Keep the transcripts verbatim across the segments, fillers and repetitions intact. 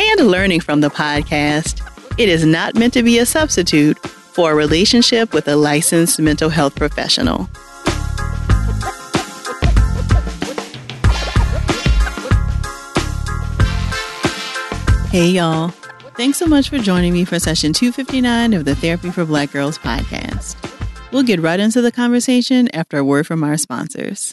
and learning from the podcast, it is not meant to be a substitute for a relationship with a licensed mental health professional. Hey, y'all. Thanks so much for joining me for session two fifty-nine of the Therapy for Black Girls podcast. We'll get right into the conversation after a word from our sponsors.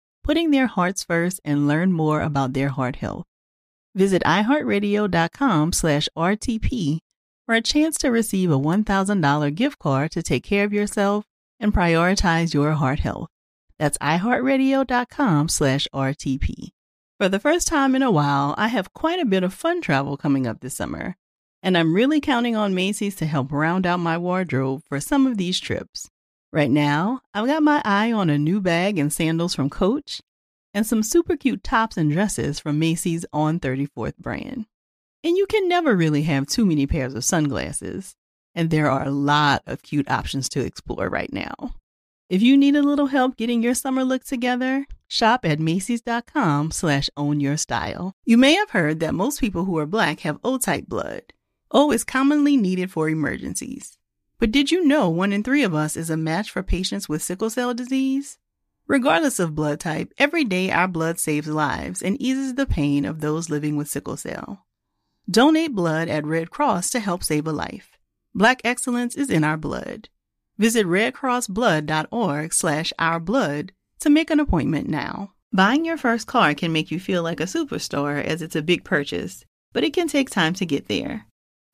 putting their hearts first and learn more about their heart health. Visit i heart radio dot com slash R T P for a chance to receive a one thousand dollars gift card to take care of yourself and prioritize your heart health. That's i heart radio dot com slash R T P. For the first time in a while, I have quite a bit of fun travel coming up this summer, and I'm really counting on Macy's to help round out my wardrobe for some of these trips. Right now, I've got my eye on a new bag and sandals from Coach and some super cute tops and dresses from Macy's On thirty-fourth brand. And you can never really have too many pairs of sunglasses, and there are a lot of cute options to explore right now. If you need a little help getting your summer look together, shop at Macy's dot com slash own your style. You may have heard that most people who are Black have O type blood. O is commonly needed for emergencies. But did you know one in three of us is a match for patients with sickle cell disease? Regardless of blood type, every day our blood saves lives and eases the pain of those living with sickle cell. Donate blood at Red Cross to help save a life. Black excellence is in our blood. Visit red cross blood dot org slash our blood to make an appointment now. Buying your first car can make you feel like a superstar as it's a big purchase, but it can take time to get there.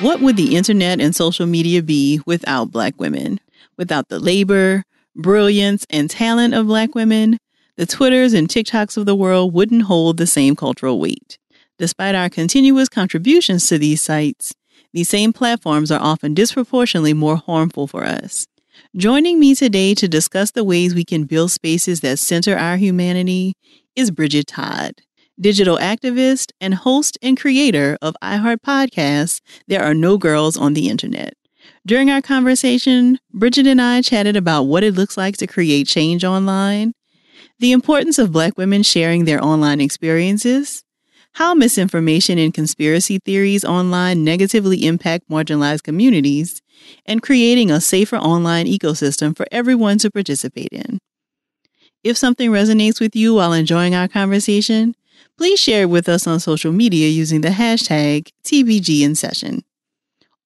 What would the internet and social media be without Black women? Without the labor, brilliance, and talent of Black women, the Twitters and TikToks of the world wouldn't hold the same cultural weight. Despite our continuous contributions to these sites, these same platforms are often disproportionately more harmful for us. Joining me today to discuss the ways we can build spaces that center our humanity is Bridget Todd, digital activist and host and creator of iHeart Podcasts, There Are No Girls on the Internet. During our conversation, Bridget and I chatted about what it looks like to create change online, The importance of Black women sharing their online experiences, how misinformation and conspiracy theories online negatively impact marginalized communities, and creating a safer online ecosystem for everyone to participate in. If something resonates with you while enjoying our conversation, please share it with us on social media using the hashtag T B G in session.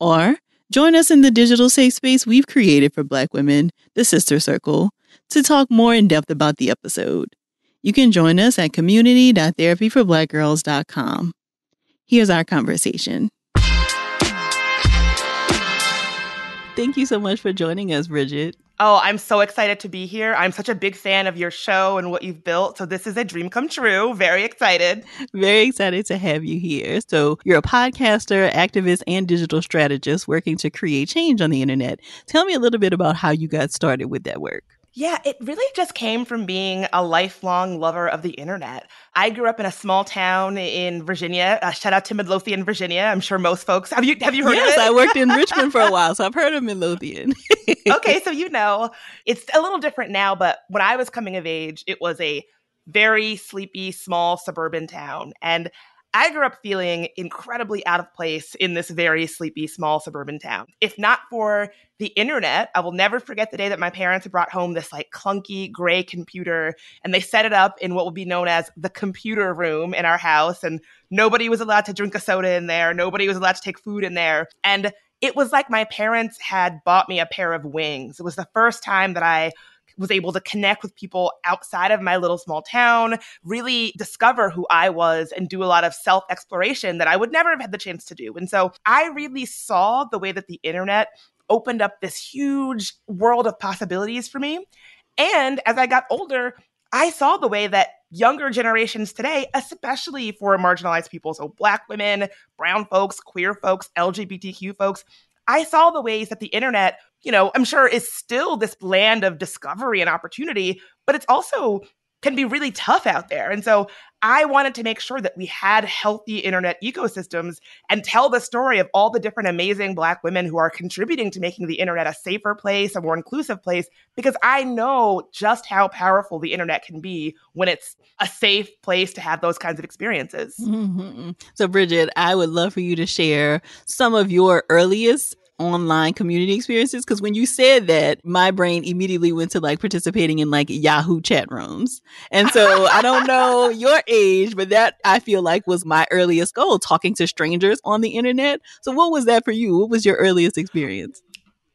Or join us in the digital safe space we've created for Black women, the Sister Circle, to talk more in depth about the episode. You can join us at community dot therapy for black girls dot com. Here's our conversation. Thank you so much for joining us, Bridget. Oh, I'm so excited to be here. I'm such a big fan of your show and what you've built. So this is a dream come true. Very excited. Very excited to have you here. So you're a podcaster, activist, and digital strategist working to create change on the internet. Tell me a little bit about how you got started with that work. Yeah, it really just came from being a lifelong lover of the internet. I grew up in a small town in Virginia. Uh, shout out to Midlothian, Virginia. I'm sure most folks, have you have you heard yes, of it? Yes, I worked in Richmond for a while, so I've heard of Midlothian. Okay, so you know, it's a little different now, but when I was coming of age, it was a very sleepy, small suburban town. And I grew up feeling incredibly out of place in this very sleepy, small suburban town. If not for the internet, I will never forget the day that my parents brought home this like clunky gray computer, and they set it up in what would be known as the computer room in our house. And nobody was allowed to drink a soda in there. Nobody was allowed to take food in there. And it was like my parents had bought me a pair of wings. It was the first time that I was able to connect with people outside of my little small town, really discover who I was and do a lot of self-exploration that I would never have had the chance to do. And so I really saw the way that the internet opened up this huge world of possibilities for me. And as I got older, I saw the way that younger generations today, especially for marginalized people, so Black women, brown folks, queer folks, L G B T Q folks, I saw the ways that the internet, you know, I'm sure is still this land of discovery and opportunity, but it's also can be really tough out there. And so I wanted to make sure that we had healthy internet ecosystems and tell the story of all the different amazing Black women who are contributing to making the internet a safer place, a more inclusive place, because I know just how powerful the internet can be when it's a safe place to have those kinds of experiences. Mm-hmm. So Bridget, I would love for you to share some of your earliest online community experiences, because when you said that, my brain immediately went to like participating in like Yahoo chat rooms. And so I don't know your age, but that I feel like was my earliest goal, talking to strangers on the internet. So what was that for you? What was your earliest experience?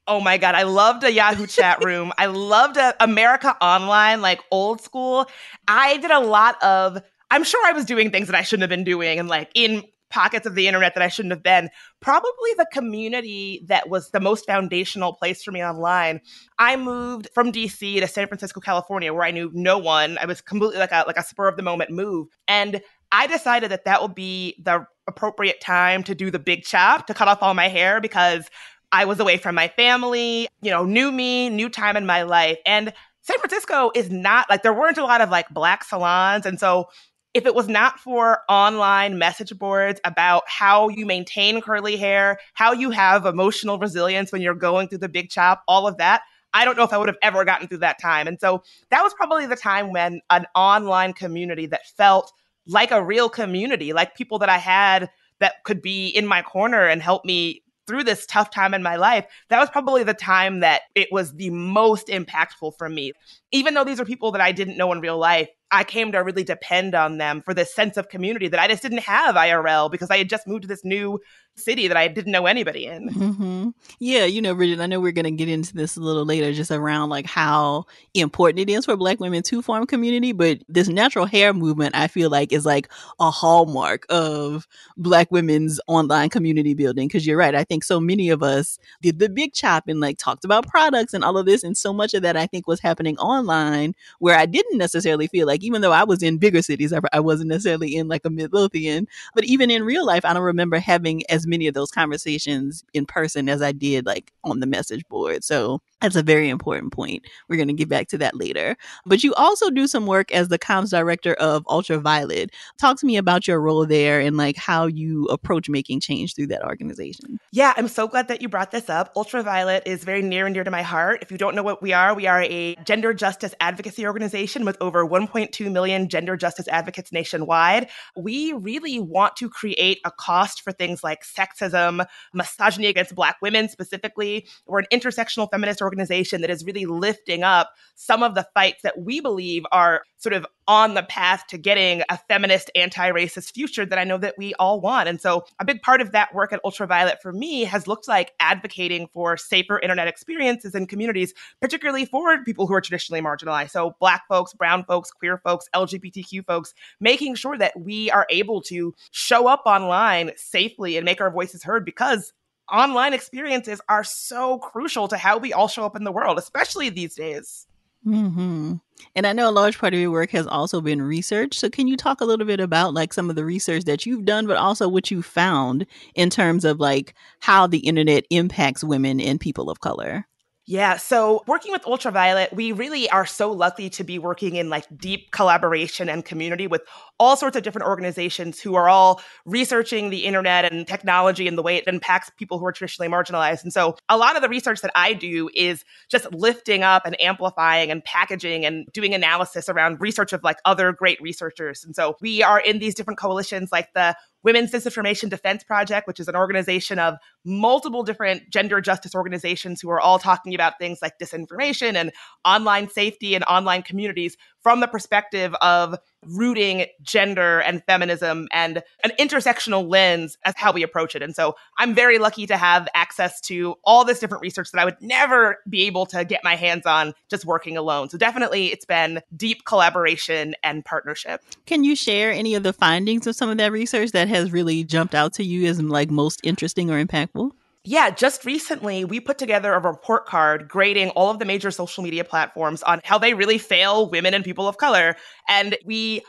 Oh my God, I loved a Yahoo chat room. I loved a America Online, like old school. I did a lot of, I'm sure I was doing things that I shouldn't have been doing and like in pockets of the internet that I shouldn't have been. Probably the community that was the most foundational place for me online. I moved from D C to San Francisco, California, where I knew no one. I was completely like a like a spur of the moment move. And I decided that that would be the appropriate time to do the big chop, to cut off all my hair, because I was away from my family, you know, new me, new time in my life. And San Francisco is not like, there weren't a lot of like Black salons. And so if it was not for online message boards about how you maintain curly hair, how you have emotional resilience when you're going through the big chop, all of that, I don't know if I would have ever gotten through that time. And so that was probably the time when an online community that felt like a real community, like people that I had that could be in my corner and help me through this tough time in my life, that was probably the time that it was the most impactful for me. Even though these are people that I didn't know in real life, I came to really depend on them for this sense of community that I just didn't have I R L, because I had just moved to this new city that I didn't know anybody in. Mm-hmm. Yeah, you know, Bridget, I know we're going to get into this a little later, just around like how important it is for Black women to form community. But this natural hair movement, I feel like, is like a hallmark of Black women's online community building. Because you're right, I think so many of us did the big chop and like talked about products and all of this. And so much of that I think was happening online, where I didn't necessarily feel like, Like, even though I was in bigger cities, I, I wasn't necessarily in like a Midlothian, but even in real life, I don't remember having as many of those conversations in person as I did like on the message board. So That's a very important point. We're going to get back to that later. But you also do some work as the comms director of Ultraviolet. Talk to me about your role there and like how you approach making change through that organization. Yeah, I'm so glad that you brought this up. Ultraviolet is very near and dear to my heart. If you don't know what we are, we are a gender justice advocacy organization with over one point two million gender justice advocates nationwide. We really want to create a cost for things like sexism, misogyny against Black women specifically. We're an intersectional feminist organization. organization that is really lifting up some of the fights that we believe are sort of on the path to getting a feminist, anti-racist future that I know that we all want. And so a big part of that work at Ultraviolet for me has looked like advocating for safer internet experiences in communities, particularly for people who are traditionally marginalized. So Black folks, brown folks, queer folks, L G B T Q folks, making sure that we are able to show up online safely and make our voices heard, because online experiences are so crucial to how we all show up in the world, especially these days. Mm-hmm. And I know a large part of your work has also been research. So can you talk a little bit about like some of the research that you've done, but also what you found in terms of like how the internet impacts women and people of color? Yeah. So working with Ultraviolet, we really are so lucky to be working in like deep collaboration and community with all sorts of different organizations who are all researching the internet and technology and the way it impacts people who are traditionally marginalized. And so a lot of the research that I do is just lifting up and amplifying and packaging and doing analysis around research of like other great researchers. And so we are in these different coalitions like the Women's Disinformation Defense Project, which is an organization of multiple different gender justice organizations who are all talking about things like disinformation and online safety and online communities from the perspective of rooting gender and feminism and an intersectional lens as how we approach it. And so I'm very lucky to have access to all this different research that I would never be able to get my hands on just working alone. So definitely it's been deep collaboration and partnership. Can you share any of the findings of some of that research that has really jumped out to you as like most interesting or impactful? Yeah, just recently, we put together a report card grading all of the major social media platforms on how they really fail women and people of color. And we,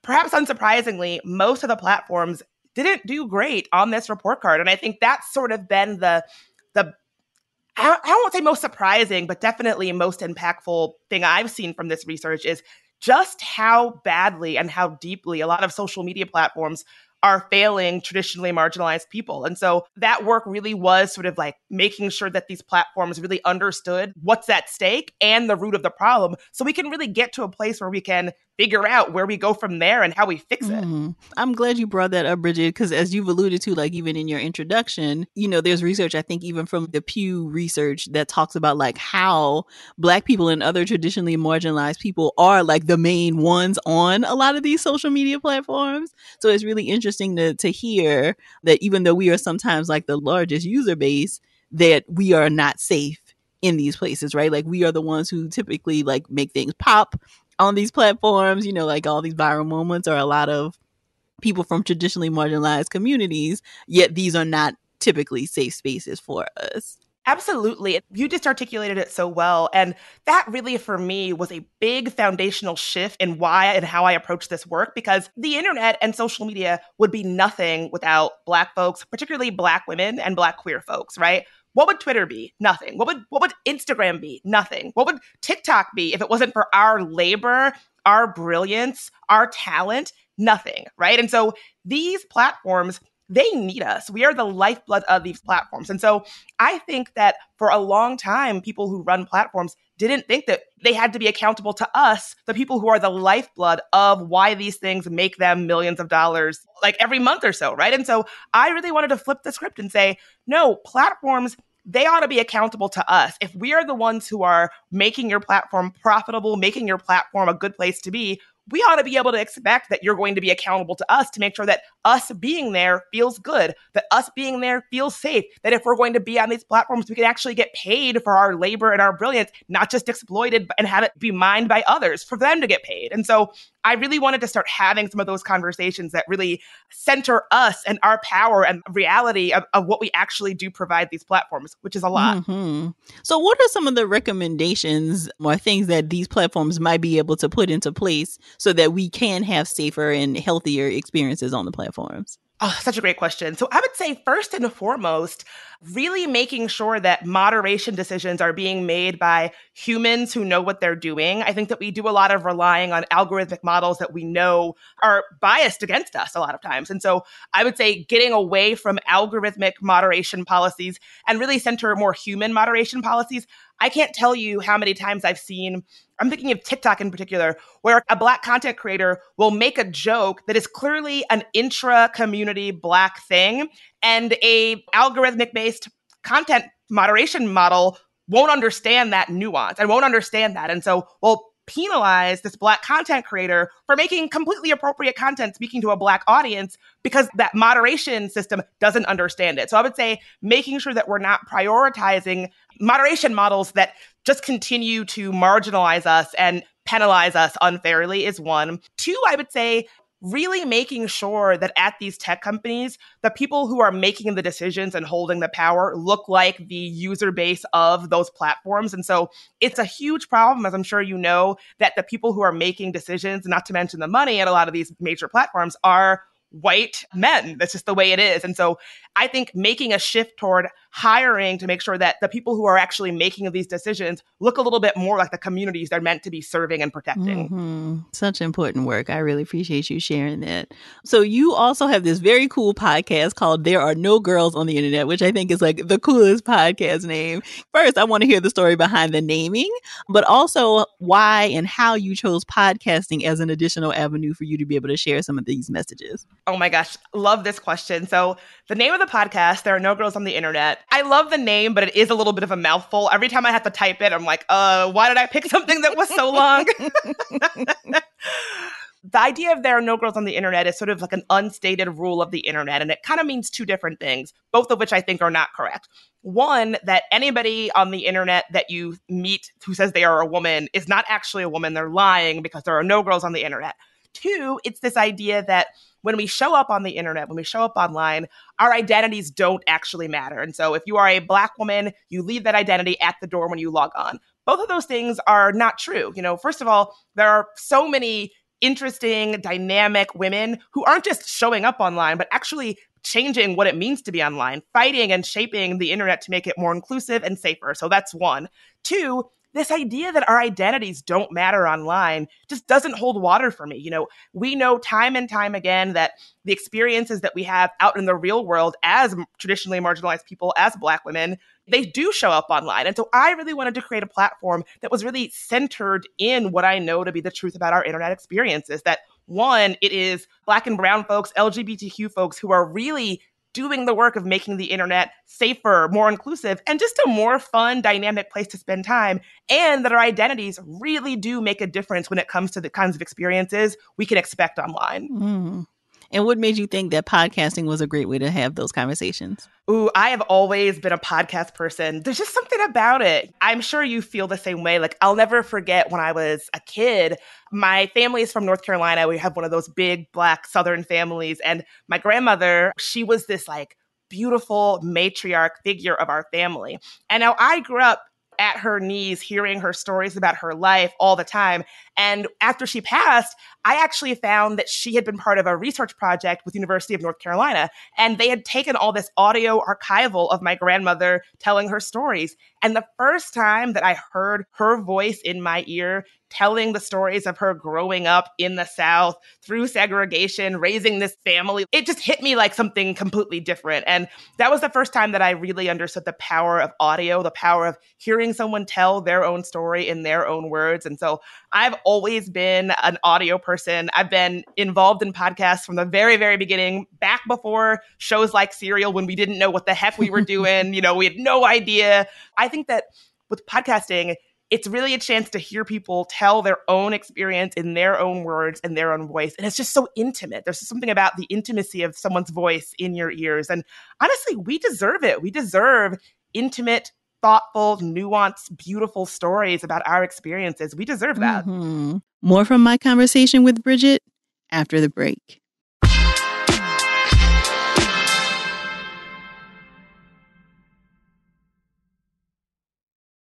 perhaps unsurprisingly, most of the platforms didn't do great on this report card. And I think that's sort of been the, the I, I won't say most surprising, but definitely most impactful thing I've seen from this research is just how badly and how deeply a lot of social media platforms are failing traditionally marginalized people. And so that work really was sort of like making sure that these platforms really understood what's at stake and the root of the problem, so we can really get to a place where we can figure out where we go from there and how we fix it. Mm-hmm. I'm glad you brought that up, Bridget, because as you've alluded to, like even in your introduction, you know, there's research, I think, even from the Pew research that talks about like how Black people and other traditionally marginalized people are like the main ones on a lot of these social media platforms. So it's really interesting to, to hear that even though we are sometimes like the largest user base, that we are not safe in these places, right? Like we are the ones who typically like make things pop on these platforms, you know, like all these viral moments are a lot of people from traditionally marginalized communities, yet these are not typically safe spaces for us. Absolutely. You just articulated it so well. And that really, for me, was a big foundational shift in why and how I approach this work, because the internet and social media would be nothing without Black folks, particularly Black women and Black queer folks, right? What would Twitter be? Nothing. What would what would Instagram be? Nothing. What would TikTok be if it wasn't for our labor, our brilliance, our talent? Nothing, right? And so these platforms, they need us. We are the lifeblood of these platforms. And so I think that for a long time, people who run platforms didn't think that they had to be accountable to us, the people who are the lifeblood of why these things make them millions of dollars like every month or so, right? And so I really wanted to flip the script and say, no, platforms, they ought to be accountable to us. If we are the ones who are making your platform profitable, making your platform a good place to be, we ought to be able to expect that you're going to be accountable to us to make sure that us being there feels good, that us being there feels safe, that if we're going to be on these platforms, we can actually get paid for our labor and our brilliance, not just exploited and have it be mined by others for them to get paid. And so I really wanted to start having some of those conversations that really center us and our power and reality of, of what we actually do provide these platforms, which is a lot. Mm-hmm. So what are some of the recommendations or things that these platforms might be able to put into place so that we can have safer and healthier experiences on the platforms? Oh, such a great question. So I would say first and foremost, really making sure that moderation decisions are being made by humans who know what they're doing. I think that we do a lot of relying on algorithmic models that we know are biased against us a lot of times. And so I would say getting away from algorithmic moderation policies and really center more human moderation policies. I can't tell you how many times I've seen, I'm thinking of TikTok in particular, where a Black content creator will make a joke that is clearly an intra-community Black thing, and a algorithmic-based content moderation model won't understand that nuance and won't understand that. And so we'll penalize this Black content creator for making completely appropriate content speaking to a Black audience because that moderation system doesn't understand it. So I would say making sure that we're not prioritizing moderation models that just continue to marginalize us and penalize us unfairly is one. Two, I would say really making sure that at these tech companies, the people who are making the decisions and holding the power look like the user base of those platforms. And so it's a huge problem, as I'm sure you know, that the people who are making decisions, not to mention the money at a lot of these major platforms, are white men. That's just the way it is. And so I think making a shift toward hiring to make sure that the people who are actually making these decisions look a little bit more like the communities they're meant to be serving and protecting. Mm-hmm. Such important work. I really appreciate you sharing that. So you also have this very cool podcast called There Are No Girls on the Internet, which I think is like the coolest podcast name. First, I want to hear the story behind the naming, but also why and how you chose podcasting as an additional avenue for you to be able to share some of these messages. Oh my gosh, love this question. So the name of the podcast, There Are No Girls on the Internet. I love the name, but it is a little bit of a mouthful. Every time I have to type it, I'm like, uh, why did I pick something that was so long? The idea of There Are No Girls on the Internet is sort of like an unstated rule of the internet, and it kind of means two different things, both of which I think are not correct. One, that anybody on the internet that you meet who says they are a woman is not actually a woman. They're lying because there are no girls on the internet. Two, it's this idea that when we show up on the internet, when we show up online, our identities don't actually matter. And so if you are a Black woman, you leave that identity at the door when you log on. Both of those things are not true. You know, first of all, there are so many interesting, dynamic women who aren't just showing up online, but actually changing what it means to be online, fighting and shaping the internet to make it more inclusive and safer. So that's one. Two, this idea that our identities don't matter online just doesn't hold water for me. You know, we know time and time again that the experiences that we have out in the real world as traditionally marginalized people, as Black women, they do show up online. And so I really wanted to create a platform that was really centered in what I know to be the truth about our internet experiences. That one, it is Black and brown folks, L G B T Q folks who are really doing the work of making the internet safer, more inclusive, and just a more fun, dynamic place to spend time, and that our identities really do make a difference when it comes to the kinds of experiences we can expect online. Mm. And what made you think that podcasting was a great way to have those conversations? Ooh, I have always been a podcast person. There's just something about it. I'm sure you feel the same way. Like, I'll never forget when I was a kid, my family is from North Carolina. We have one of those big Black Southern families. And my grandmother, she was this like beautiful matriarch figure of our family. And now I grew up at her knees, hearing her stories about her life all the time. And after she passed, I actually found that she had been part of a research project with the University of North Carolina. And they had taken all this audio archival of my grandmother telling her stories. And the first time that I heard her voice in my ear, telling the stories of her growing up in the South through segregation, raising this family, it just hit me like something completely different. And that was the first time that I really understood the power of audio, the power of hearing someone tell their own story in their own words. And so I've always been an audio person. I've been involved in podcasts from the very, very beginning, back before shows like Serial, when we didn't know what the heck we were doing. You know, we had no idea. I think that with podcasting, it's really a chance to hear people tell their own experience in their own words and their own voice. And it's just so intimate. There's something about the intimacy of someone's voice in your ears. And honestly, we deserve it. We deserve intimate, thoughtful, nuanced, beautiful stories about our experiences. We deserve that. Mm-hmm. More from my conversation with Bridget after the break.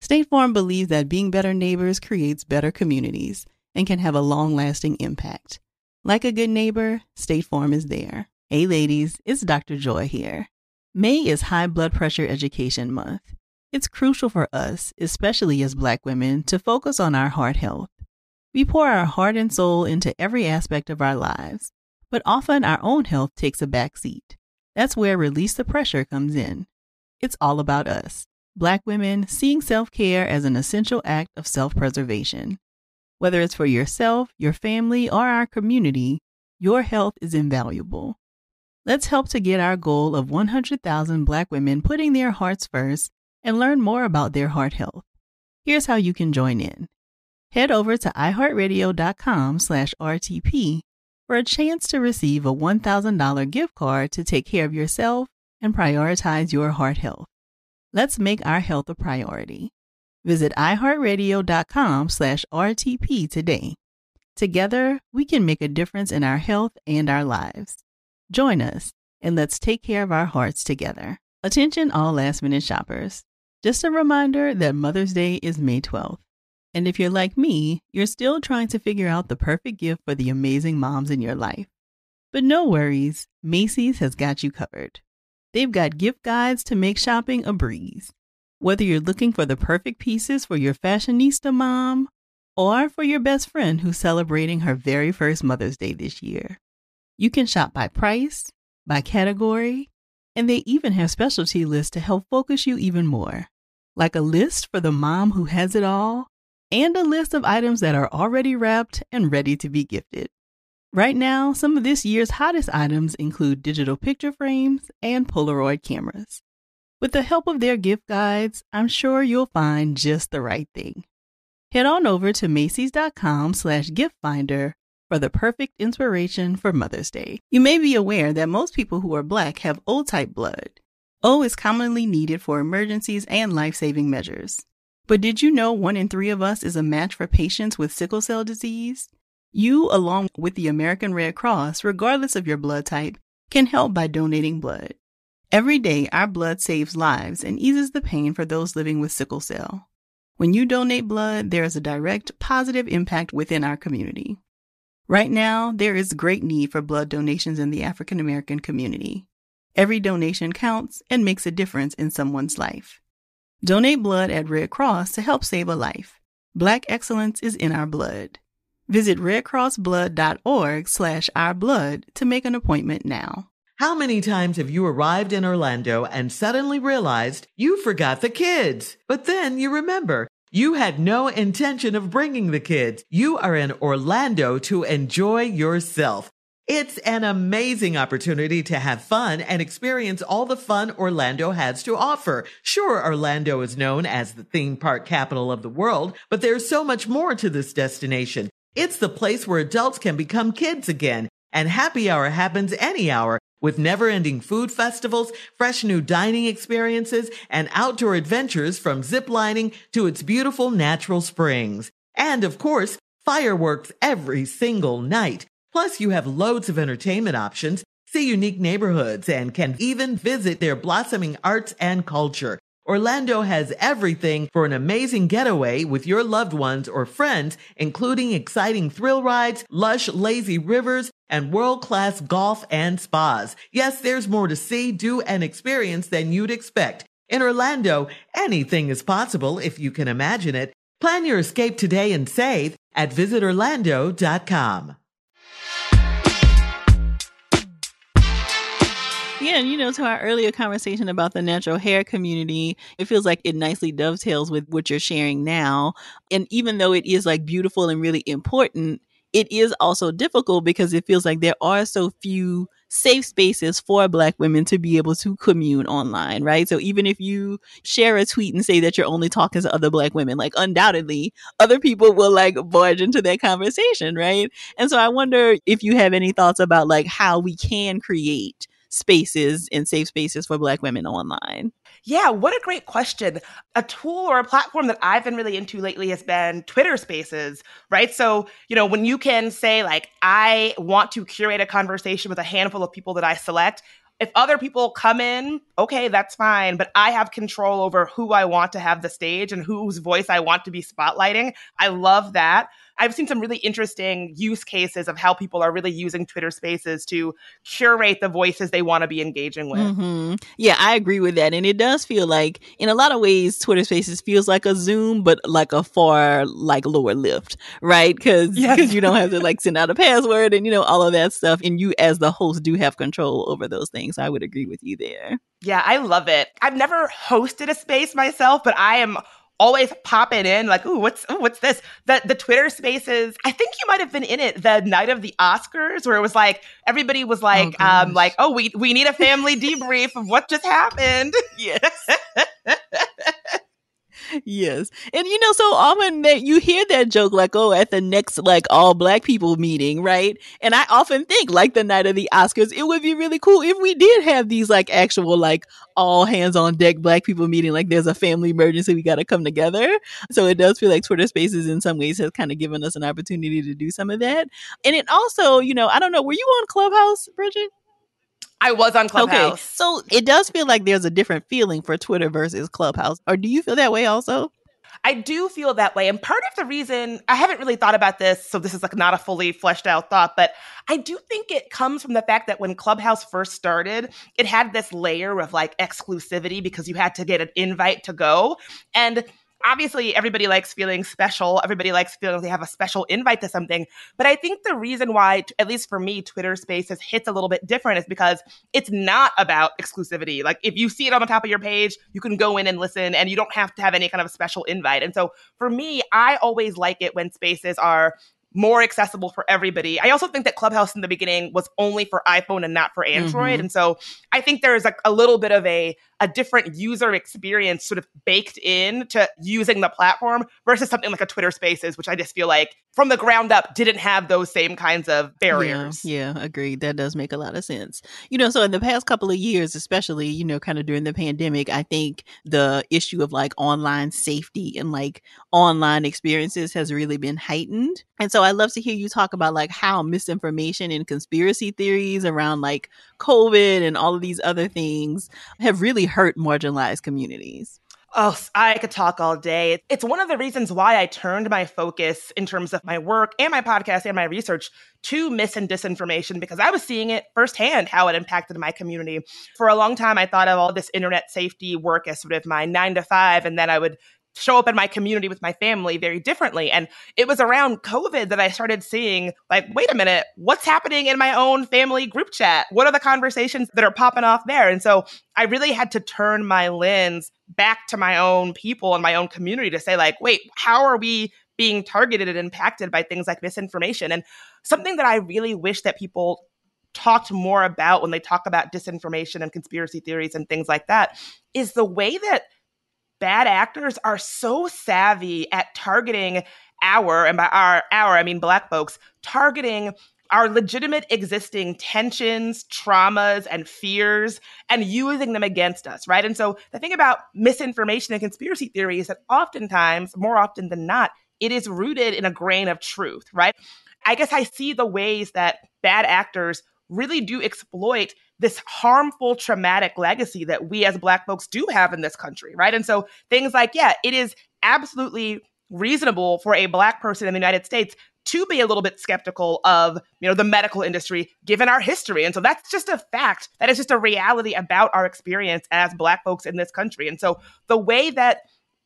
State Farm believes that being better neighbors creates better communities and can have a long-lasting impact. Like a good neighbor, State Farm is there. Hey ladies, it's Doctor Joy here. May is High Blood Pressure Education Month. It's crucial for us, especially as Black women, to focus on our heart health. We pour our heart and soul into every aspect of our lives, but often our own health takes a back seat. That's where Release the Pressure comes in. It's all about us, Black women, seeing self-care as an essential act of self-preservation. Whether it's for yourself, your family, or our community, your health is invaluable. Let's help to get our goal of one hundred thousand Black women putting their hearts first and learn more about their heart health. Here's how you can join in. Head over to iHeartRadio dot com slash R T P for a chance to receive a one thousand dollars gift card to take care of yourself and prioritize your heart health. Let's make our health a priority. Visit iHeartRadio dot com slash R T P today. Together, we can make a difference in our health and our lives. Join us, and let's take care of our hearts together. Attention all last-minute shoppers. Just a reminder that Mother's Day is May twelfth. And if you're like me, you're still trying to figure out the perfect gift for the amazing moms in your life. But no worries, Macy's has got you covered. They've got gift guides to make shopping a breeze. Whether you're looking for the perfect pieces for your fashionista mom or for your best friend who's celebrating her very first Mother's Day this year. You can shop by price, by category, and they even have specialty lists to help focus you even more, like a list for the mom who has it all and a list of items that are already wrapped and ready to be gifted. Right now, some of this year's hottest items include digital picture frames and Polaroid cameras. With the help of their gift guides, I'm sure you'll find just the right thing. Head on over to Macy's dot com slash gift finder for the perfect inspiration for Mother's Day. You may be aware that most people who are Black have O type blood. O is commonly needed for emergencies and life-saving measures. But did you know one in three of us is a match for patients with sickle cell disease? You, along with the American Red Cross, regardless of your blood type, can help by donating blood. Every day, our blood saves lives and eases the pain for those living with sickle cell. When you donate blood, there is a direct, positive impact within our community. Right now, there is great need for blood donations in the African American community. Every donation counts and makes a difference in someone's life. Donate blood at Red Cross to help save a life. Black excellence is in our blood. Visit red cross blood dot org slash our blood to make an appointment now. How many times have you arrived in Orlando and suddenly realized you forgot the kids? But then you remember, you had no intention of bringing the kids. You are in Orlando to enjoy yourself. It's an amazing opportunity to have fun and experience all the fun Orlando has to offer. Sure, Orlando is known as the theme park capital of the world, but there's so much more to this destination. It's the place where adults can become kids again, and happy hour happens any hour. With never-ending food festivals, fresh new dining experiences, and outdoor adventures from ziplining to its beautiful natural springs. And, of course, fireworks every single night. Plus, you have loads of entertainment options, see unique neighborhoods, and can even visit their blossoming arts and culture. Orlando has everything for an amazing getaway with your loved ones or friends, including exciting thrill rides, lush, lazy rivers, and world-class golf and spas. Yes, there's more to see, do, and experience than you'd expect. In Orlando, anything is possible if you can imagine it. Plan your escape today and save at visit orlando dot com. Yeah, and you know, to our earlier conversation about the natural hair community, it feels like it nicely dovetails with what you're sharing now. And even though it is like beautiful and really important, it is also difficult because it feels like there are so few safe spaces for Black women to be able to commune online, right? So even if you share a tweet and say that you're only talking to other Black women, like undoubtedly other people will like barge into that conversation, right? And so I wonder if you have any thoughts about like how we can create spaces and safe spaces for Black women online. Yeah, what a great question. A tool or a platform that I've been really into lately has been Twitter Spaces, right? So, you know, when you can say like, I want to curate a conversation with a handful of people that I select, if other people come in, okay, that's fine. But I have control over who I want to have the stage and whose voice I want to be spotlighting. I love that. I've seen some really interesting use cases of how people are really using Twitter Spaces to curate the voices they want to be engaging with. Mm-hmm. Yeah, I agree with that. And it does feel like in a lot of ways, Twitter Spaces feels like a Zoom, but like a far like lower lift, right? Because yes. you don't have to like send out a password and, you know, all of that stuff. And you as the host do have control over those things. So I would agree with you there. Yeah, I love it. I've never hosted a space myself, but I am always popping in like, ooh, what's ooh, what's this? The the Twitter Spaces, I think you might have been in it the night of the Oscars where it was like, everybody was like, oh, um, like, oh, we we need a family debrief of what just happened. Yes. Yes. And, you know, so often that you hear that joke like, oh, at the next like all Black people meeting. Right. And I often think like the night of the Oscars, it would be really cool if we did have these like actual like all hands on deck Black people meeting, like there's a family emergency. We got to come together. So it does feel like Twitter Spaces in some ways has kind of given us an opportunity to do some of that. And it also, you know, I don't know, were you on Clubhouse, Bridget? I was on Clubhouse. Okay, so it does feel like there's a different feeling for Twitter versus Clubhouse. Or do you feel that way also? I do feel that way. And part of the reason, I haven't really thought about this, so this is like not a fully fleshed out thought, but I do think it comes from the fact that when Clubhouse first started, it had this layer of like exclusivity because you had to get an invite to go. And obviously, everybody likes feeling special. Everybody likes feeling they have a special invite to something. But I think the reason why, at least for me, Twitter Spaces hits a little bit different is because it's not about exclusivity. Like if you see it on the top of your page, you can go in and listen and you don't have to have any kind of special invite. And so for me, I always like it when spaces are more accessible for everybody. I also think that Clubhouse in the beginning was only for iPhone and not for Android. Mm-hmm. And so I think there's like a little bit of a, a different user experience sort of baked in to using the platform versus something like a Twitter Spaces, which I just feel like from the ground up didn't have those same kinds of barriers. Yeah, yeah, agreed. That does make a lot of sense. You know, so in the past couple of years, especially, you know, kind of during the pandemic, I think the issue of like online safety and like online experiences has really been heightened. And so So I love to hear you talk about like how misinformation and conspiracy theories around like COVID and all of these other things have really hurt marginalized communities. Oh, I could talk all day. It's one of the reasons why I turned my focus in terms of my work and my podcast and my research to mis and disinformation, because I was seeing it firsthand, how it impacted my community. For a long time, I thought of all this internet safety work as sort of my nine to five, and then I would show up in my community with my family very differently. And it was around COVID that I started seeing like, wait a minute, what's happening in my own family group chat? What are the conversations that are popping off there? And so I really had to turn my lens back to my own people and my own community to say like, wait, how are we being targeted and impacted by things like misinformation? And something that I really wish that people talked more about when they talk about disinformation and conspiracy theories and things like that is the way that bad actors are so savvy at targeting our, and by our, our, I mean Black folks, targeting our legitimate existing tensions, traumas, and fears, and using them against us, right? And so the thing about misinformation and conspiracy theory is that oftentimes, more often than not, it is rooted in a grain of truth, right? I guess I see the ways that bad actors really do exploit this harmful, traumatic legacy that we as Black folks do have in this country, right? And so things like, yeah, it is absolutely reasonable for a Black person in the United States to be a little bit skeptical of, you know, the medical industry, given our history. And so that's just a fact. That is just a reality about our experience as Black folks in this country. And so the way that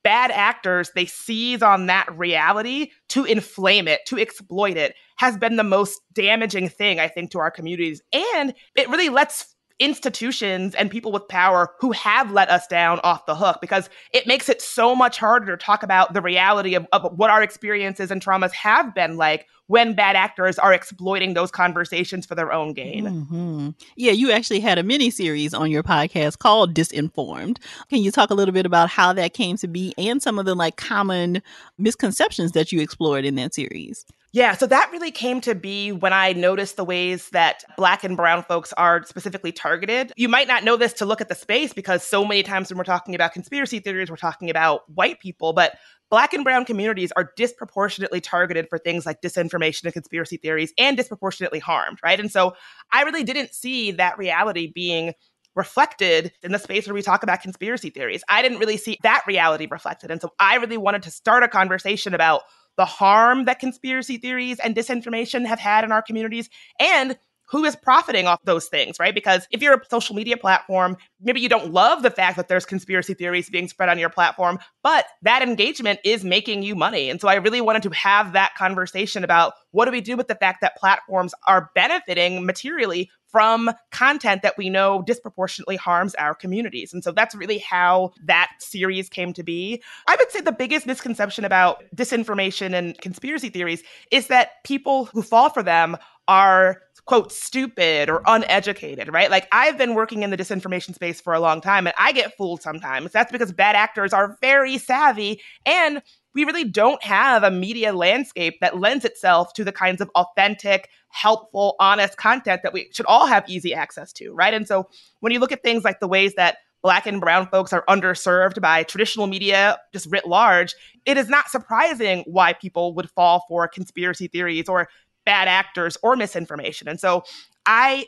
bad actors, they seize on that reality to inflame it, to exploit it, has been the most damaging thing, I think, to our communities. And it really lets institutions and people with power who have let us down off the hook, because it makes it so much harder to talk about the reality of, of what our experiences and traumas have been like when bad actors are exploiting those conversations for their own gain. Mm-hmm. Yeah, you actually had a mini series on your podcast called Disinformed. Can you talk a little bit about how that came to be and some of the like common misconceptions that you explored in that series? Yeah, so that really came to be when I noticed the ways that Black and Brown folks are specifically targeted. You might not know this to look at the space, because so many times when we're talking about conspiracy theories, we're talking about white people, but Black and Brown communities are disproportionately targeted for things like disinformation and conspiracy theories, and disproportionately harmed, right? And so I really didn't see that reality being reflected in the space where we talk about conspiracy theories. I didn't really see that reality reflected. And so I really wanted to start a conversation about the harm that conspiracy theories and disinformation have had in our communities, and who is profiting off those things, right? Because if you're a social media platform, maybe you don't love the fact that there's conspiracy theories being spread on your platform, but that engagement is making you money. And so I really wanted to have that conversation about what do we do with the fact that platforms are benefiting materially from content that we know disproportionately harms our communities. And so that's really how that series came to be. I would say the biggest misconception about disinformation and conspiracy theories is that people who fall for them are, quote, stupid or uneducated, right? Like, I've been working in the disinformation space for a long time, and I get fooled sometimes. That's because bad actors are very savvy, and we really don't have a media landscape that lends itself to the kinds of authentic, helpful, honest content that we should all have easy access to, right? And so when you look at things like the ways that Black and Brown folks are underserved by traditional media, just writ large, it is not surprising why people would fall for conspiracy theories or bad actors or misinformation. And so I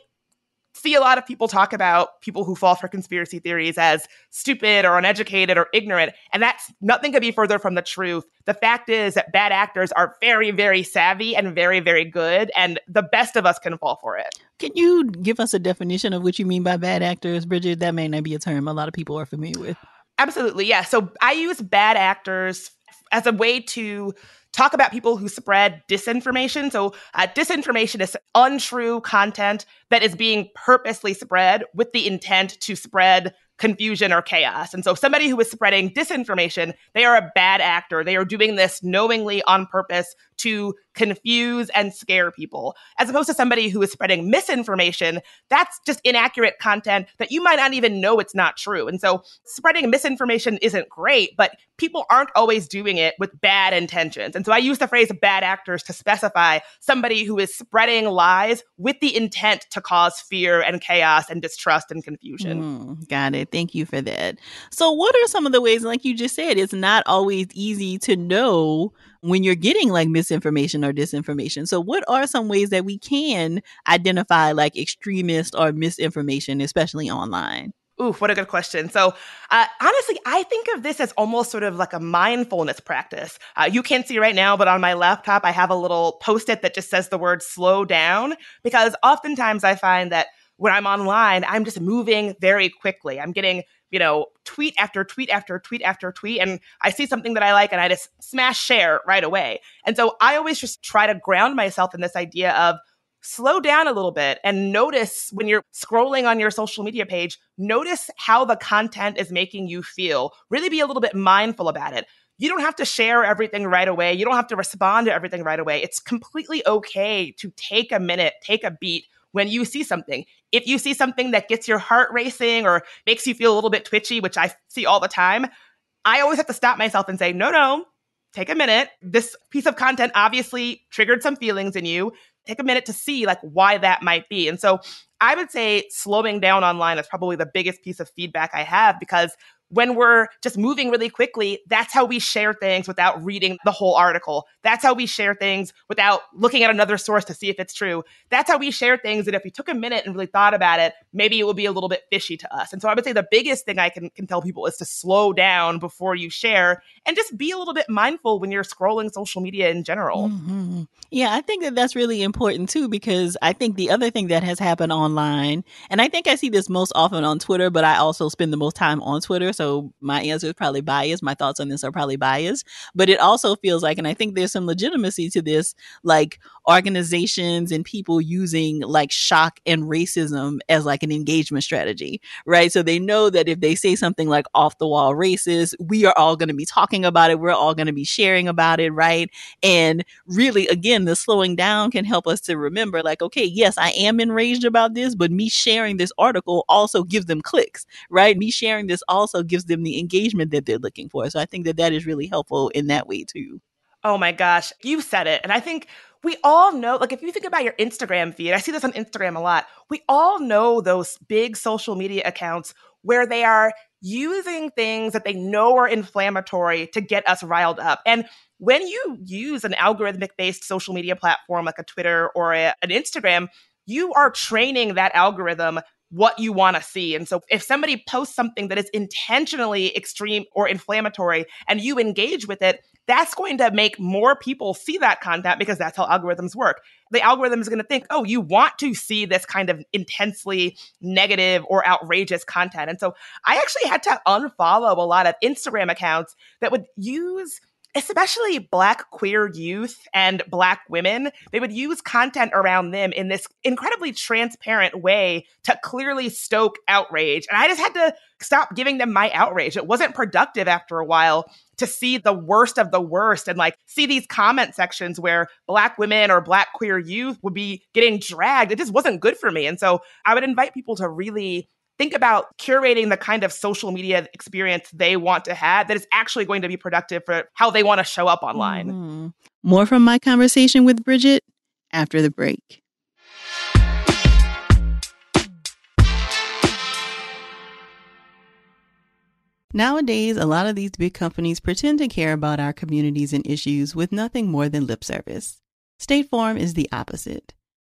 see a lot of people talk about people who fall for conspiracy theories as stupid or uneducated or ignorant, and that's nothing could be further from the truth. The fact is that bad actors are very, very savvy and very, very good, and the best of us can fall for it. Can you give us a definition of what you mean by bad actors, Bridget? That may not be a term a lot of people are familiar with. Absolutely, yeah. So I use bad actors as a way to talk about people who spread disinformation. So uh, disinformation is untrue content that is being purposely spread with the intent to spread confusion or chaos. And so somebody who is spreading disinformation, they are a bad actor. They are doing this knowingly on purpose to confuse and scare people. As opposed to somebody who is spreading misinformation, that's just inaccurate content that you might not even know it's not true. And so spreading misinformation isn't great, but people aren't always doing it with bad intentions. And so I use the phrase bad actors to specify somebody who is spreading lies with the intent to cause fear and chaos and distrust and confusion. Mm, got it. Thank you for that. So what are some of the ways, like you just said, it's not always easy to know when you're getting like misinformation or disinformation. So what are some ways that we can identify like extremist or misinformation, especially online? Ooh, what a good question. So uh, honestly, I think of this as almost sort of like a mindfulness practice. Uh, you can't see right now, but on my laptop, I have a little Post-it that just says the word slow down, because oftentimes I find that when I'm online, I'm just moving very quickly. I'm getting, you know, tweet after tweet after tweet after tweet. And I see something that I like and I just smash share right away. And so I always just try to ground myself in this idea of slow down a little bit and notice when you're scrolling on your social media page, notice how the content is making you feel. Really be a little bit mindful about it. You don't have to share everything right away. You don't have to respond to everything right away. It's completely okay to take a minute, take a beat, when you see something. If you see something that gets your heart racing or makes you feel a little bit twitchy, which I see all the time, I always have to stop myself and say, no, no, take a minute. This piece of content obviously triggered some feelings in you. Take a minute to see like why that might be. And so I would say slowing down online is probably the biggest piece of feedback I have, because when we're just moving really quickly, that's how we share things without reading the whole article. That's how we share things without looking at another source to see if it's true. That's how we share things that if we took a minute and really thought about it, maybe it would be a little bit fishy to us. And so I would say the biggest thing I can, can tell people is to slow down before you share and just be a little bit mindful when you're scrolling social media in general. Mm-hmm. Yeah, I think that that's really important too, because I think the other thing that has happened online, and I think I see this most often on Twitter, but I also spend the most time on Twitter. So my answer is probably biased. My thoughts on this are probably biased. But it also feels like, and I think there's some legitimacy to this, like organizations and people using like shock and racism as like an engagement strategy, right? So they know that if they say something like off the wall racist, we are all going to be talking about it. We're all going to be sharing about it, right? And really, again, the slowing down can help us to remember like, okay, yes, I am enraged about this, but me sharing this article also gives them clicks, right? Me sharing this also gives them the engagement that they're looking for. So I think that that is really helpful in that way too. Oh my gosh, you said it. And I think we all know, like if you think about your Instagram feed, I see this on Instagram a lot. We all know those big social media accounts where they are using things that they know are inflammatory to get us riled up. And when you use an algorithmic-based social media platform like a Twitter or a, an Instagram, you are training that algorithm what you want to see. And so if somebody posts something that is intentionally extreme or inflammatory and you engage with it, that's going to make more people see that content because that's how algorithms work. The algorithm is going to think, oh, you want to see this kind of intensely negative or outrageous content. And so I actually had to unfollow a lot of Instagram accounts that would use, especially Black queer youth and Black women, they would use content around them in this incredibly transparent way to clearly stoke outrage. And I just had to stop giving them my outrage. It wasn't productive after a while to see the worst of the worst and like see these comment sections where Black women or Black queer youth would be getting dragged. It just wasn't good for me. And so I would invite people to really think about curating the kind of social media experience they want to have that is actually going to be productive for how they want to show up online. Mm-hmm. More from my conversation with Bridget after the break. Nowadays, a lot of these big companies pretend to care about our communities and issues with nothing more than lip service. State Farm is the opposite.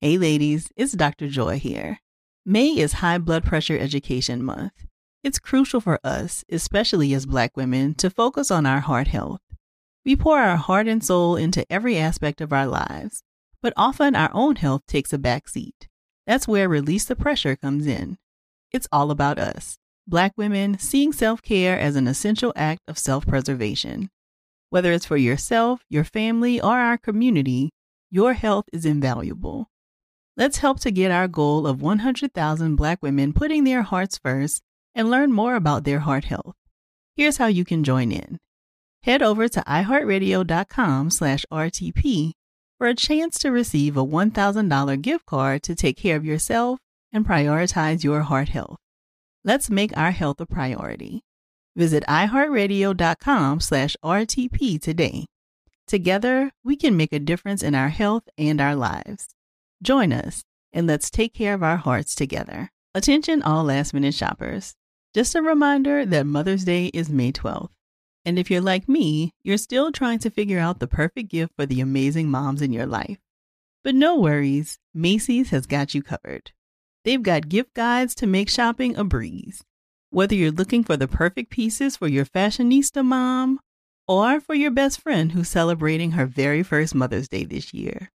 Hey ladies, it's Doctor Joy here. May is High Blood Pressure Education Month. It's crucial for us, especially as Black women, to focus on our heart health. We pour our heart and soul into every aspect of our lives, but often our own health takes a back seat. That's where Release the Pressure comes in. It's all about us, Black women, seeing self-care as an essential act of self-preservation. Whether it's for yourself, your family, or our community, your health is invaluable. Let's help to get our goal of one hundred thousand Black women putting their hearts first and learn more about their heart health. Here's how you can join in. Head over to iHeartRadio.com slash RTP for a chance to receive a one thousand dollars gift card to take care of yourself and prioritize your heart health. Let's make our health a priority. Visit iHeartRadio.com slash RTP today. Together, we can make a difference in our health and our lives. Join us and let's take care of our hearts together. Attention all last-minute shoppers. Just a reminder that Mother's Day is May twelfth. And if you're like me, you're still trying to figure out the perfect gift for the amazing moms in your life. But no worries, Macy's has got you covered. They've got gift guides to make shopping a breeze. Whether you're looking for the perfect pieces for your fashionista mom or for your best friend who's celebrating her very first Mother's Day this year.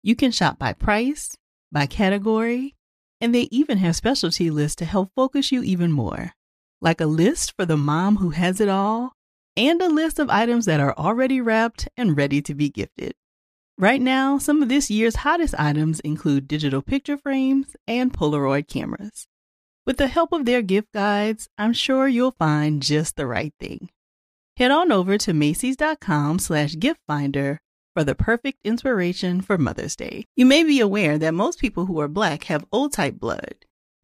You can shop by price, by category, and they even have specialty lists to help focus you even more, like a list for the mom who has it all and a list of items that are already wrapped and ready to be gifted. Right now, some of this year's hottest items include digital picture frames and Polaroid cameras. With the help of their gift guides, I'm sure you'll find just the right thing. head on over to Macy's.com slash gift finder for the perfect inspiration for Mother's Day. You may be aware that most people who are Black have O-type blood.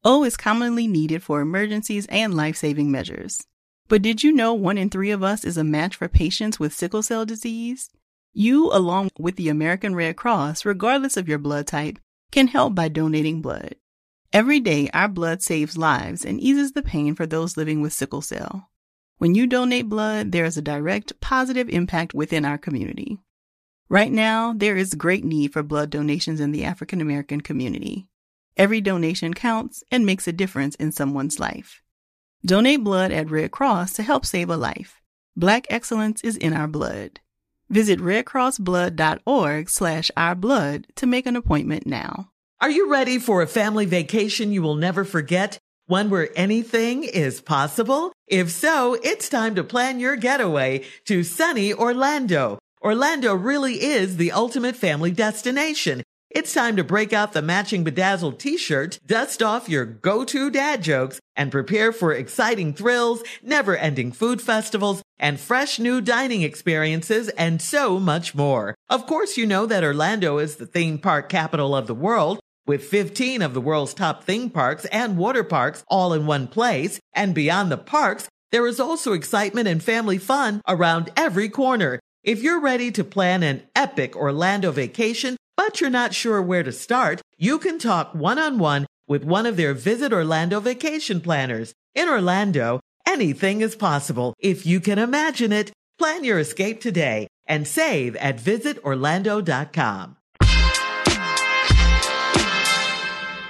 O is commonly needed for emergencies and life-saving measures. But did you know one in three of us is a match for patients with sickle cell disease? You, along with the American Red Cross, regardless of your blood type, can help by donating blood. Every day, our blood saves lives and eases the pain for those living with sickle cell. When you donate blood, there is a direct, positive impact within our community. Right now, there is great need for blood donations in the African American community. Every donation counts and makes a difference in someone's life. Donate blood at Red Cross to help save a life. Black excellence is in our blood. Visit redcrossblood.org slash ourblood to make an appointment now. Are you ready for a family vacation you will never forget? One where anything is possible? If so, it's time to plan your getaway to sunny Orlando. Orlando really is the ultimate family destination. It's time to break out the matching bedazzled t-shirt, dust off your go-to dad jokes, and prepare for exciting thrills, never-ending food festivals, and fresh new dining experiences, and so much more. Of course, you know that Orlando is the theme park capital of the world, with fifteen of the world's top theme parks and water parks all in one place. And beyond the parks, there is also excitement and family fun around every corner. If you're ready to plan an epic Orlando vacation, but you're not sure where to start, you can talk one-on-one with one of their Visit Orlando vacation planners. In Orlando, anything is possible if you can imagine it. Plan your escape today and save at visit orlando dot com.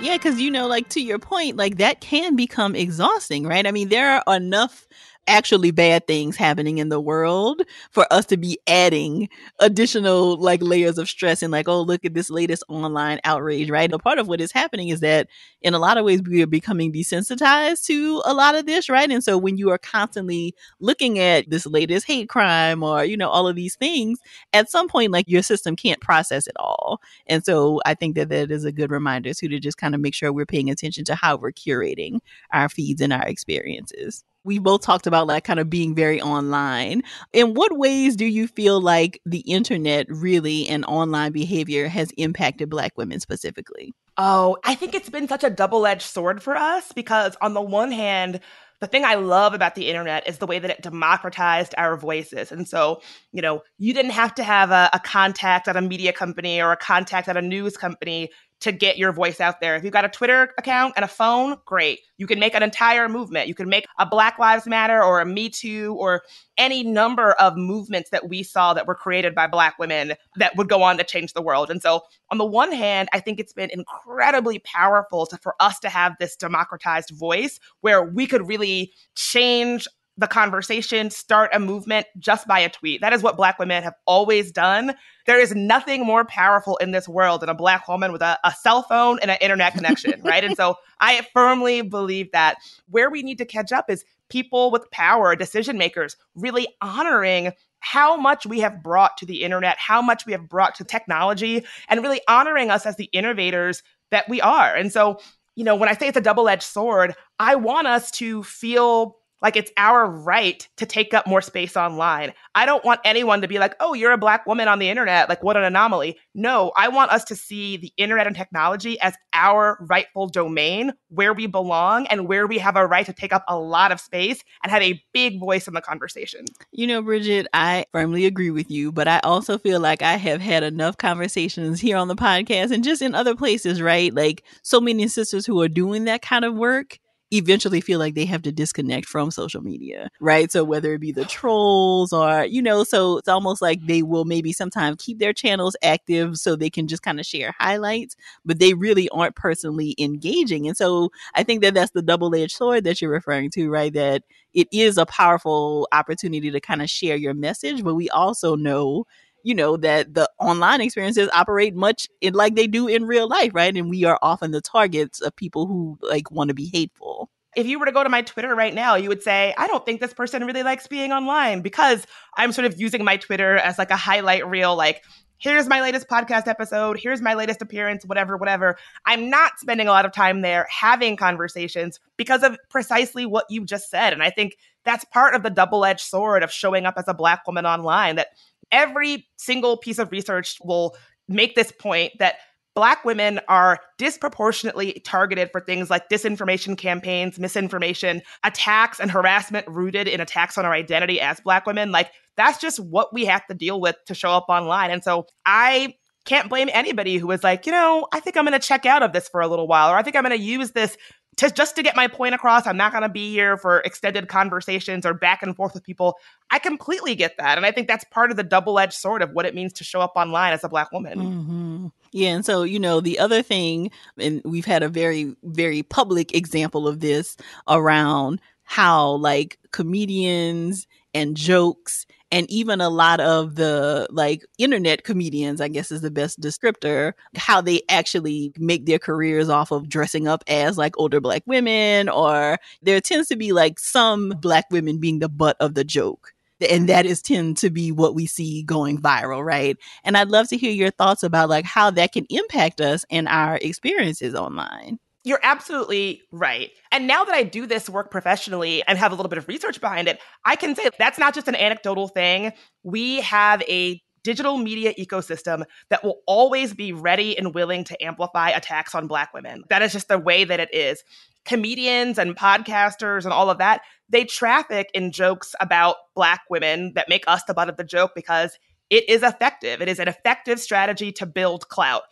Yeah, because, you know, like, to your point, like, that can become exhausting, right? I mean, there are enough actually bad things happening in the world for us to be adding additional, like, layers of stress and, like, oh, look at this latest online outrage, right? And part of what is happening is that in a lot of ways we are becoming desensitized to a lot of this, right? And so when you are constantly looking at this latest hate crime or, you know, all of these things, at some point, like, your system can't process it all. And so I think that that is a good reminder too, to just kind of make sure we're paying attention to how we're curating our feeds and our experiences. We both talked about, like, kind of being very online. In what ways do you feel like the internet really and online behavior has impacted Black women specifically? Oh, I think it's been such a double-edged sword for us because on the one hand, the thing I love about the internet is the way that it democratized our voices. And so, you know, you didn't have to have a, a contact at a media company or a contact at a news company to get your voice out there. If you've got a Twitter account and a phone, great. You can make an entire movement. You can make a Black Lives Matter or a Me Too or any number of movements that we saw that were created by Black women that would go on to change the world. And so on the one hand, I think it's been incredibly powerful to, for us to have this democratized voice where we could really change the conversation, start a movement just by a tweet. That is what Black women have always done. There is nothing more powerful in this world than a Black woman with a, a cell phone and an internet connection, right? And so I firmly believe that where we need to catch up is people with power, decision makers, really honoring how much we have brought to the internet, how much we have brought to technology, and really honoring us as the innovators that we are. And so, you know, when I say it's a double-edged sword, I want us to feel like it's our right to take up more space online. I don't want anyone to be like, oh, you're a Black woman on the internet. Like, what an anomaly. No, I want us to see the internet and technology as our rightful domain, where we belong and where we have a right to take up a lot of space and have a big voice in the conversation. You know, Bridget, I firmly agree with you, but I also feel like I have had enough conversations here on the podcast and just in other places, right? Like, so many sisters who are doing that kind of work eventually feel like they have to disconnect from social media, right? So whether it be the trolls or, you know, so it's almost like they will maybe sometimes keep their channels active so they can just kind of share highlights, but they really aren't personally engaging. And so I think that that's the double-edged sword that you're referring to, right? That it is a powerful opportunity to kind of share your message, but we also know, you know, that the online experiences operate much in, like they do in real life, right? And we are often the targets of people who, like, want to be hateful. If you were to go to my Twitter right now, you would say, I don't think this person really likes being online because I'm sort of using my Twitter as, like, a highlight reel, like, here's my latest podcast episode, here's my latest appearance, whatever, whatever. I'm not spending a lot of time there having conversations because of precisely what you just said. And I think that's part of the double-edged sword of showing up as a Black woman online, that every single piece of research will make this point that Black women are disproportionately targeted for things like disinformation campaigns, misinformation, attacks and harassment rooted in attacks on our identity as Black women. Like, that's just what we have to deal with to show up online. And so I can't blame anybody who is like, you know, I think I'm going to check out of this for a little while, or I think I'm going to use this to just to get my point across. I'm not going to be here for extended conversations or back and forth with people. I completely get that. And I think that's part of the double-edged sword of what it means to show up online as a Black woman. Mm-hmm. Yeah. And so, you know, the other thing, and we've had a very, very public example of this around how like comedians and jokes and even a lot of the like internet comedians, I guess is the best descriptor, how they actually make their careers off of dressing up as like older Black women, or there tends to be like some Black women being the butt of the joke. And that is tend to be what we see going viral, right? And I'd love to hear your thoughts about like how that can impact us and our experiences online. You're absolutely right. And now that I do this work professionally and have a little bit of research behind it, I can say that's not just an anecdotal thing. We have a digital media ecosystem that will always be ready and willing to amplify attacks on Black women. That is just the way that it is. Comedians and podcasters and all of that, they traffic in jokes about Black women that make us the butt of the joke because it is effective. It is an effective strategy to build clout.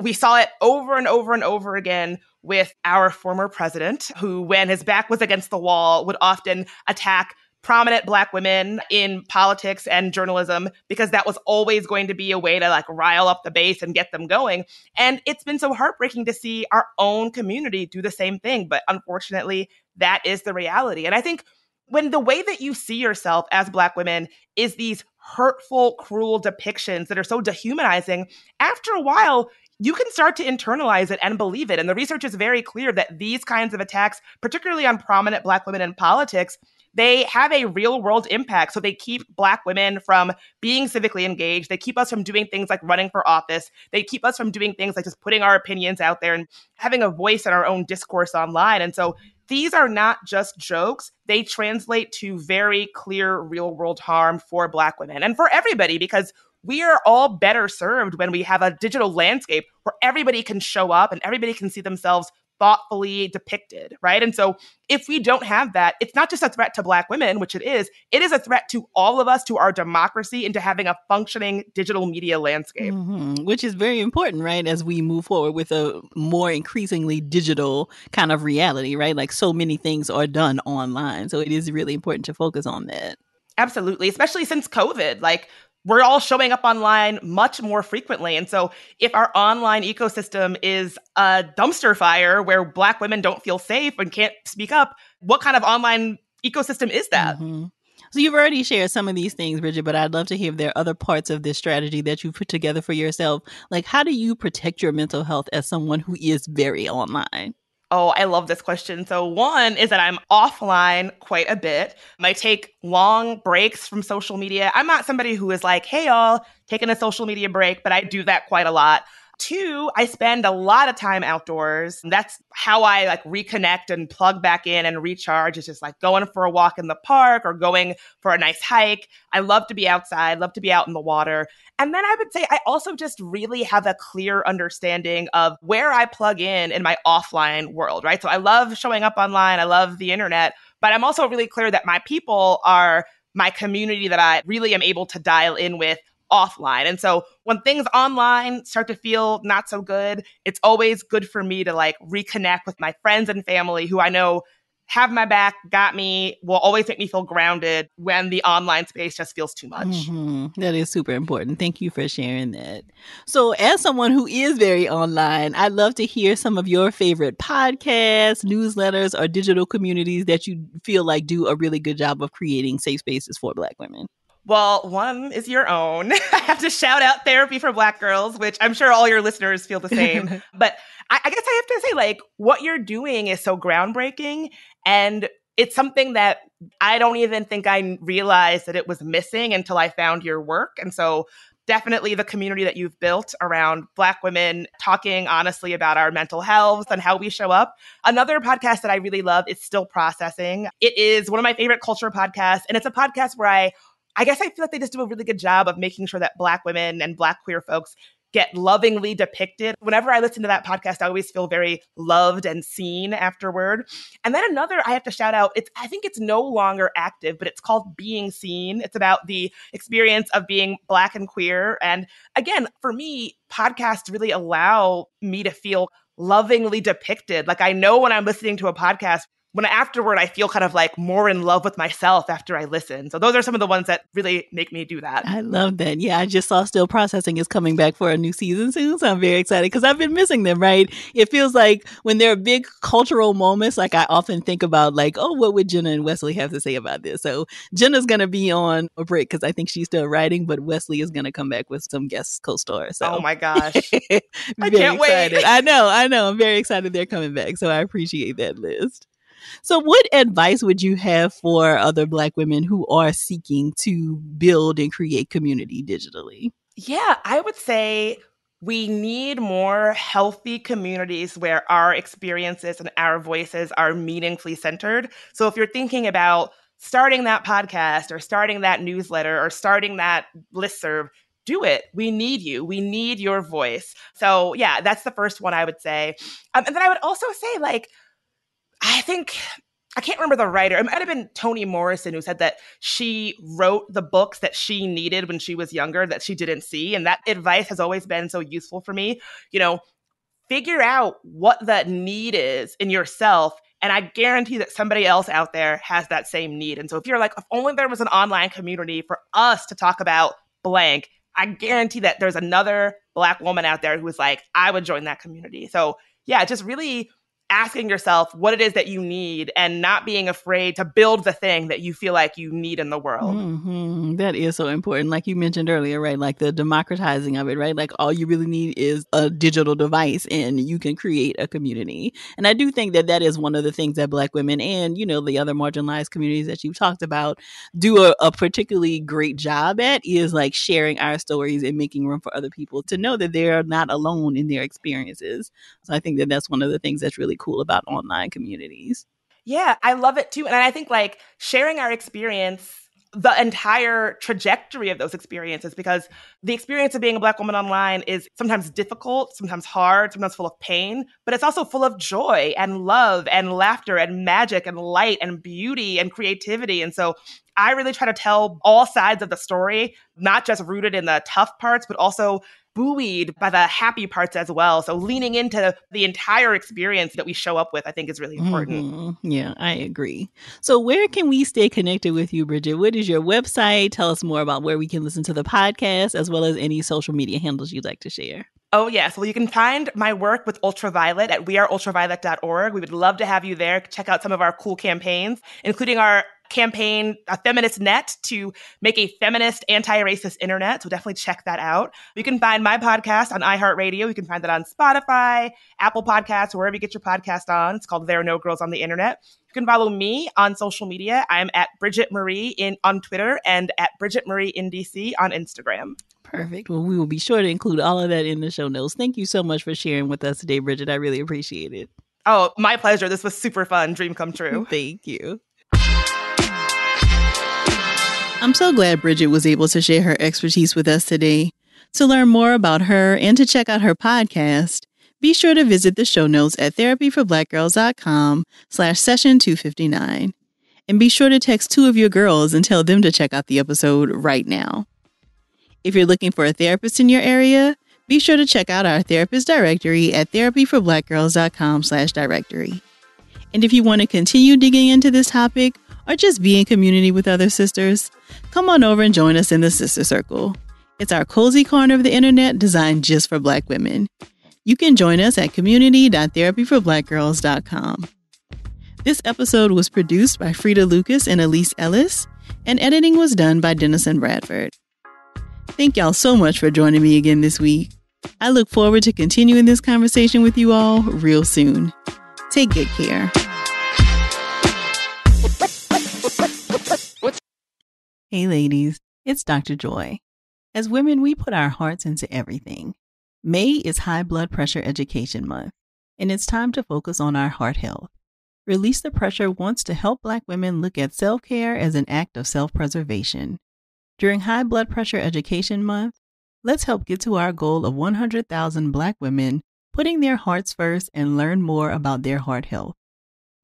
We saw it over and over and over again with our former president, who, when his back was against the wall, would often attack prominent Black women in politics and journalism, because that was always going to be a way to like rile up the base and get them going. And it's been so heartbreaking to see our own community do the same thing. But unfortunately, that is the reality. And I think when the way that you see yourself as Black women is these hurtful, cruel depictions that are so dehumanizing, after a while, you can start to internalize it and believe it. And the research is very clear that these kinds of attacks, particularly on prominent Black women in politics, they have a real world impact. So they keep Black women from being civically engaged. They keep us from doing things like running for office. They keep us from doing things like just putting our opinions out there and having a voice in our own discourse online. And so these are not just jokes. They translate to very clear real world harm for Black women and for everybody, because we are all better served when we have a digital landscape where everybody can show up and everybody can see themselves thoughtfully depicted, right? And so if we don't have that, it's not just a threat to Black women, which it is, it is a threat to all of us, to our democracy, and to having a functioning digital media landscape. Mm-hmm. Which is very important, right? As we move forward with a more increasingly digital kind of reality, right? Like so many things are done online. So it is really important to focus on that. Absolutely. Especially since COVID, like we're all showing up online much more frequently. And so if our online ecosystem is a dumpster fire where Black women don't feel safe and can't speak up, what kind of online ecosystem is that? Mm-hmm. So you've already shared some of these things, Bridget, but I'd love to hear if there are other parts of this strategy that you put together for yourself. Like, how do you protect your mental health as someone who is very online? Oh, I love this question. So one is that I'm offline quite a bit. I take long breaks from social media. I'm not somebody who is like, hey, all, taking a social media break, but I do that quite a lot. Two, I spend a lot of time outdoors. That's how I like reconnect and plug back in and recharge. It's just like going for a walk in the park or going for a nice hike. I love to be outside, love to be out in the water. And then I would say I also just really have a clear understanding of where I plug in in my offline world, right? So I love showing up online. I love the internet, but I'm also really clear that my people are my community that I really am able to dial in with offline. And so when things online start to feel not so good, it's always good for me to like reconnect with my friends and family who I know have my back, got me, will always make me feel grounded when the online space just feels too much. Mm-hmm. That is super important. Thank you for sharing that. So as someone who is very online, I'd love to hear some of your favorite podcasts, newsletters, or digital communities that you feel like do a really good job of creating safe spaces for Black women. Well, one is your own. I have to shout out Therapy for Black Girls, which I'm sure all your listeners feel the same. But I, I guess I have to say, like, what you're doing is so groundbreaking. And it's something that I don't even think I realized that it was missing until I found your work. And so definitely the community that you've built around Black women talking honestly about our mental health and how we show up. Another podcast that I really love is Still Processing. It is one of my favorite culture podcasts, and it's a podcast where I, I guess I feel like they just do a really good job of making sure that Black women and Black queer folks get lovingly depicted. Whenever I listen to that podcast, I always feel very loved and seen afterward. And then another I have to shout out, it's I think it's no longer active, but it's called Being Seen. It's about the experience of being Black and queer. And again, for me, podcasts really allow me to feel lovingly depicted. Like I know when I'm listening to a podcast, when afterward, I feel kind of like more in love with myself after I listen. So those are some of the ones that really make me do that. I love that. Yeah, I just saw Still Processing is coming back for a new season soon. So I'm very excited because I've been missing them, right? It feels like when there are big cultural moments, like I often think about like, oh, what would Jenna and Wesley have to say about this? So Jenna's going to be on a break because I think she's still writing, but Wesley is going to come back with some guest co-stars. So. Oh my gosh. I can't excited. wait. I know, I know. I'm very excited they're coming back. So I appreciate that list. So what advice would you have for other Black women who are seeking to build and create community digitally? Yeah, I would say we need more healthy communities where our experiences and our voices are meaningfully centered. So if you're thinking about starting that podcast or starting that newsletter or starting that listserv, do it. We need you. We need your voice. So yeah, that's the first one I would say. Um, and then I would also say like, I think, I can't remember the writer. It might have been Toni Morrison who said that she wrote the books that she needed when she was younger that she didn't see. And that advice has always been so useful for me. You know, figure out what that need is in yourself. And I guarantee that somebody else out there has that same need. And so if you're like, if only there was an online community for us to talk about blank, I guarantee that there's another Black woman out there who is like, I would join that community. So yeah, just really asking yourself what it is that you need and not being afraid to build the thing that you feel like you need in the world. Mm-hmm. That is so important. Like you mentioned earlier, right? Like the democratizing of it, right? Like all you really need is a digital device and you can create a community. And I do think that that is one of the things that Black women and, you know, the other marginalized communities that you've talked about do a, a particularly great job at is like sharing our stories and making room for other people to know that they're not alone in their experiences. So I think that that's one of the things that's really cool about online communities. Yeah, I love it too. And I think like sharing our experience, the entire trajectory of those experiences, because the experience of being a Black woman online is sometimes difficult, sometimes hard, sometimes full of pain, but it's also full of joy and love and laughter and magic and light and beauty and creativity. And so I really try to tell all sides of the story, not just rooted in the tough parts, but also buoyed by the happy parts as well. So leaning into the entire experience that we show up with, I think is really important. Mm-hmm. Yeah, I agree. So where can we stay connected with you, Bridget? What is your website? Tell us more about where we can listen to the podcast as well as any social media handles you'd like to share. Oh, yes. Well, you can find my work with Ultraviolet at we are ultraviolet dot org. We would love to have you there. Check out some of our cool campaigns, including our campaign, a feminist net to make a feminist anti-racist internet. So definitely check that out. You can find my podcast on iHeartRadio. You can find that on Spotify, Apple Podcasts, wherever you get your podcast on. It's called There Are No Girls on the Internet. You can follow me on social media. I'm at Bridget Marie in on Twitter and at Bridget Marie in D C on Instagram. Perfect. Well, we will be sure to include all of that in the show notes. Thank you so much for sharing with us today, Bridget. I really appreciate it. Oh, my pleasure. This was super fun. Dream come true. Thank you. I'm so glad Bridget was able to share her expertise with us today. To learn more about her and to check out her podcast, be sure to visit the show notes at therapy for black girls dot com slash session two fifty-nine. And be sure to text two of your girls and tell them to check out the episode right now. If you're looking for a therapist in your area, be sure to check out our therapist directory at therapy for black girls dot com slash directory. And if you want to continue digging into this topic, or just be in community with other sisters, come on over and join us in the Sister Circle. It's our cozy corner of the internet designed just for Black women. You can join us at community dot therapy for black girls dot com. This episode was produced by Frida Lucas and Elise Ellis, and editing was done by Denison Bradford. Thank y'all so much for joining me again this week. I look forward to continuing this conversation with you all real soon. Take good care. Hey ladies, it's Doctor Joy. As women, we put our hearts into everything. May is High Blood Pressure Education Month, and it's time to focus on our heart health. Release the Pressure wants to help Black women look at self-care as an act of self-preservation. During High Blood Pressure Education Month, let's help get to our goal of one hundred thousand Black women putting their hearts first and learn more about their heart health.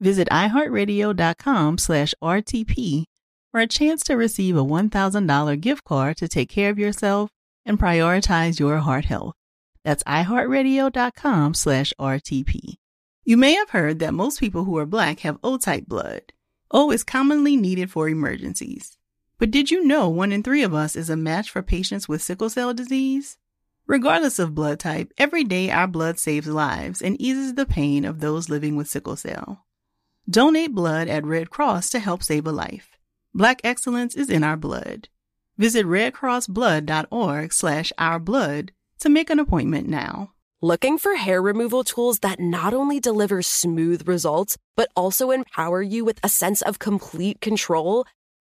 Visit iHeartRadio.com slash RTP for a chance to receive a one thousand dollars gift card to take care of yourself and prioritize your heart health. That's iHeartRadio.com slash RTP. You may have heard that most people who are Black have O-type blood. O is commonly needed for emergencies. But did you know one in three of us is a match for patients with sickle cell disease? Regardless of blood type, every day our blood saves lives and eases the pain of those living with sickle cell. Donate blood at Red Cross to help save a life. Black excellence is in our blood. Visit redcrossblood.org slash ourblood to make an appointment now. Looking for hair removal tools that not only deliver smooth results, but also empower you with a sense of complete control?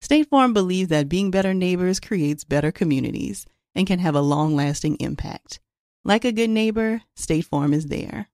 State Farm believes that being better neighbors creates better communities and can have a long-lasting impact. Like a good neighbor, State Farm is there.